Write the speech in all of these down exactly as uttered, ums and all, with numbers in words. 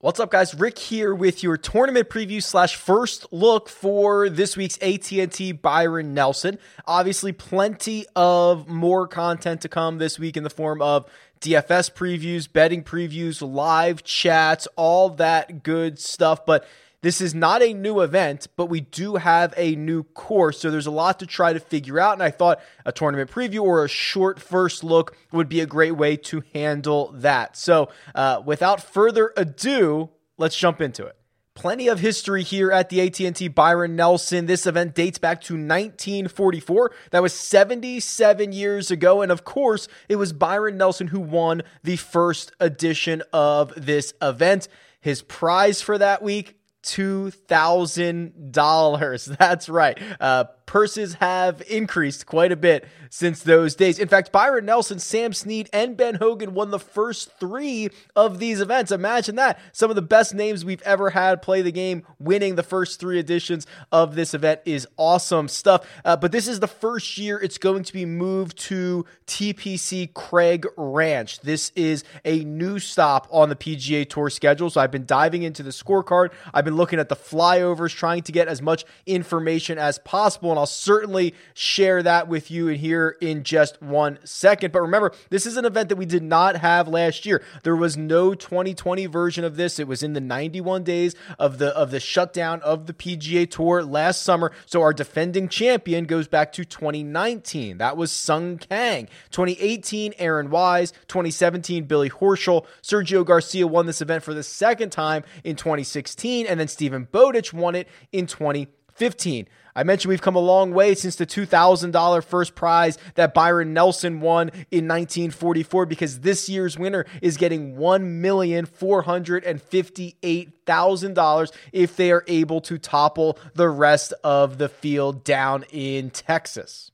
What's up, guys? Rick here with your tournament preview slash first look for this week's A T and T Byron Nelson. Obviously, plenty of more content to come this week in the form of D F S previews, betting previews, live chats, all that good stuff. But this is not a new event, but we do have a new course, so there's a lot to try to figure out, and I thought a tournament preview or a short first look would be a great way to handle that. So uh, without further ado, let's jump into it. Plenty of history here at the A T and T Byron Nelson. This event dates back to nineteen forty-four. That was seventy-seven years ago. And of course, it was Byron Nelson who won the first edition of this event. His prize for that week, two thousand dollars. That's right. Uh, purses have increased quite a bit since those days. In fact, Byron Nelson, Sam Snead, and Ben Hogan won the first three of these events. Imagine that. Some of the best names we've ever had play the game, winning the first three editions of this event is awesome stuff. Uh, but this is the first year it's going to be moved to T P C Craig Ranch. This is a new stop on the P G A Tour schedule. So I've been diving into the scorecard. I've been looking at the flyovers, trying to get as much information as possible. And I'll certainly share that with you in here in just one second. But remember, this is an event that we did not have last year. There was no twenty twenty version of this. It was in the ninety-one days of the of the shutdown of the P G A Tour last summer. So our defending champion goes back to twenty nineteen. That was Sung Kang. twenty eighteen, Aaron Wise. twenty seventeen, Billy Horschel. Sergio Garcia won this event for the second time in twenty sixteen, and then Steven Bowditch won it in twenty fifteen. I mentioned we've come a long way since the two thousand dollars first prize that Byron Nelson won in nineteen forty-four, because this year's winner is getting one million four hundred fifty-eight thousand dollars if they are able to topple the rest of the field down in Texas.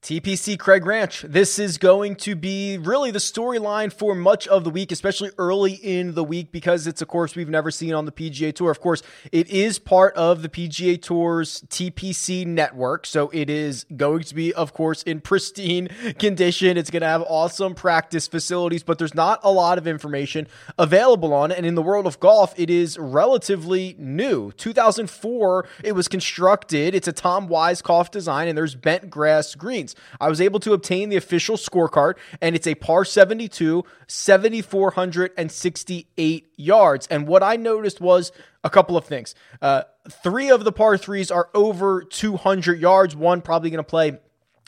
T P C Craig Ranch. This is going to be really the storyline for much of the week, especially early in the week, because it's a course we've never seen on the P G A Tour. Of course, it is part of the P G A Tour's T P C network, so it is going to be, of course, in pristine condition. It's going to have awesome practice facilities, but there's not a lot of information available on it, and in the world of golf, it is relatively new. two thousand four, it was constructed. It's a Tom Weiskopf design, and there's bent grass greens. I was able to obtain the official scorecard, and it's a par seventy-two, seven thousand four hundred sixty-eight yards. And what I noticed was a couple of things. Uh, three of the par threes are over two hundred yards. One probably going to play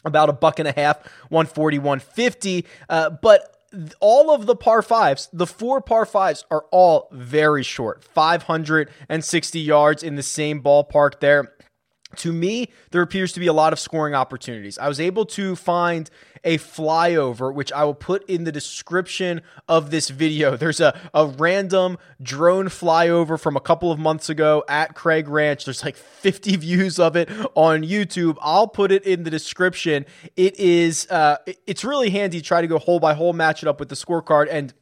about a buck and a half, one forty, one fifty. Uh, but all of the par fives, the four par fives are all very short, five hundred sixty yards in the same ballpark there. To me, there appears to be a lot of scoring opportunities. I was able to find a flyover, which I will put in the description of this video. There's a, a random drone flyover from a couple of months ago at Craig Ranch. There's like fifty views of it on YouTube. I'll put it in the description. It is, uh, it's really handy to try to go hole by hole, match it up with the scorecard, and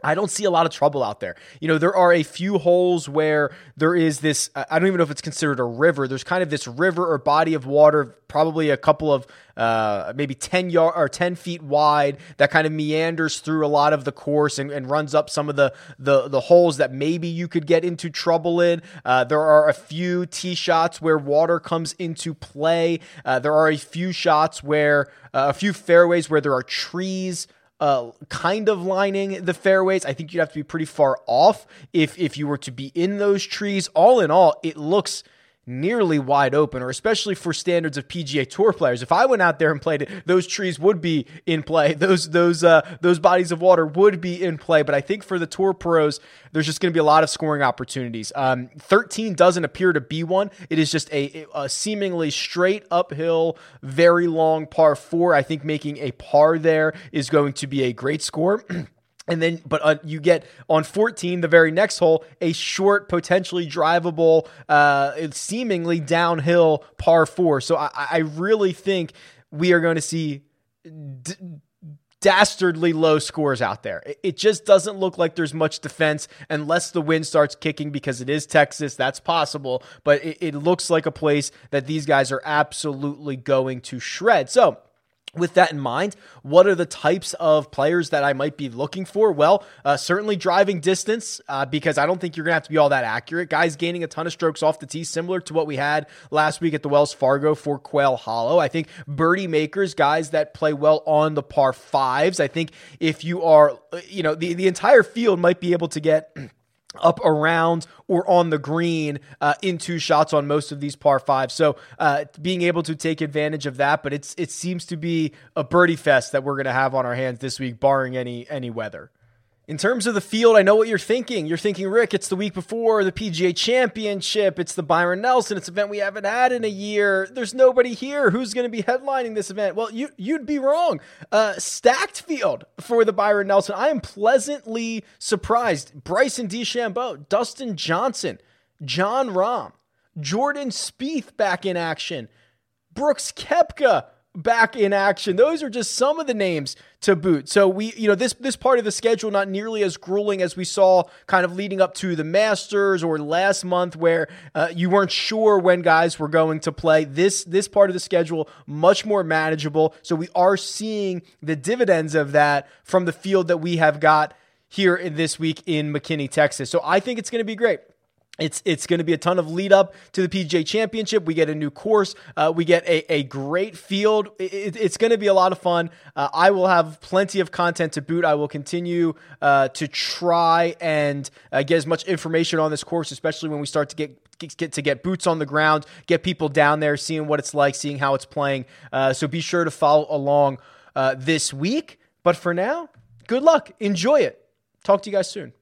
I don't see a lot of trouble out there. You know, there are a few holes where there is this, I don't even know if it's considered a river. There's kind of this river or body of water, probably a couple of uh, maybe ten yard or ten feet wide, that kind of meanders through a lot of the course and, and runs up some of the, the the holes that maybe you could get into trouble in. Uh, there are a few tee shots where water comes into play. Uh, there are a few shots where, uh, a few fairways where there are trees Uh, kind of lining the fairways. I think you'd have to be pretty far off if if you were to be in those trees. All in all, it looks nearly wide open, or especially for standards of P G A Tour players. If I went out there and played it, those trees would be in play. Those those uh, those bodies of water would be in play. But I think for the Tour pros, there's just going to be a lot of scoring opportunities. Um, thirteen doesn't appear to be one. It is just a, a seemingly straight uphill, very long par four. I think making a par there is going to be a great score. And then, but uh, you get on fourteen, the very next hole, a short, potentially drivable, uh, seemingly downhill par four. So I, I really think we are going to see D- dastardly low scores out there. It just doesn't look like there's much defense unless the wind starts kicking, because it is Texas. That's possible. But it, it looks like a place that these guys are absolutely going to shred. So With that in mind, what are the types of players that I might be looking for? Well, uh, certainly driving distance, uh, because I don't think you're going to have to be all that accurate. Guys gaining a ton of strokes off the tee, similar to what we had last week at the Wells Fargo for Quail Hollow. I think birdie makers, guys that play well on the par fives. I think if you are, you know, the, the entire field might be able to get up around or on the green uh, in two shots on most of these par fives. So uh, being able to take advantage of that, but it's it seems to be a birdie fest that we're going to have on our hands this week, barring any any weather. In terms of the field, I know what you're thinking. You're thinking, Rick, it's the week before the P G A Championship. It's the Byron Nelson. It's an event we haven't had in a year. There's nobody here. Who's going to be headlining this event? Well, you, you'd be wrong. Uh, stacked field for the Byron Nelson. I am pleasantly surprised. Bryson DeChambeau, Dustin Johnson, John Rahm, Jordan Spieth back in action, Brooks Kepka back in action. Those are just some of the names to boot. So we, you know, this, this part of the schedule, not nearly as grueling as we saw kind of leading up to the Masters or last month where uh, you weren't sure when guys were going to play. This, this part of the schedule, much more manageable. So we are seeing the dividends of that from the field that we have got here in this week in McKinney, Texas. So I think it's going to be great. It's it's going to be a ton of lead up to the P G A Championship. We get a new course. Uh, we get a, a great field. It, it's going to be a lot of fun. Uh, I will have plenty of content to boot. I will continue uh, to try and uh, get as much information on this course, especially when we start to get Get to get boots on the ground, get people down there, seeing what it's like, seeing how it's playing. Uh, so be sure to follow along uh, this week. But for now, good luck. Enjoy it. Talk to you guys soon.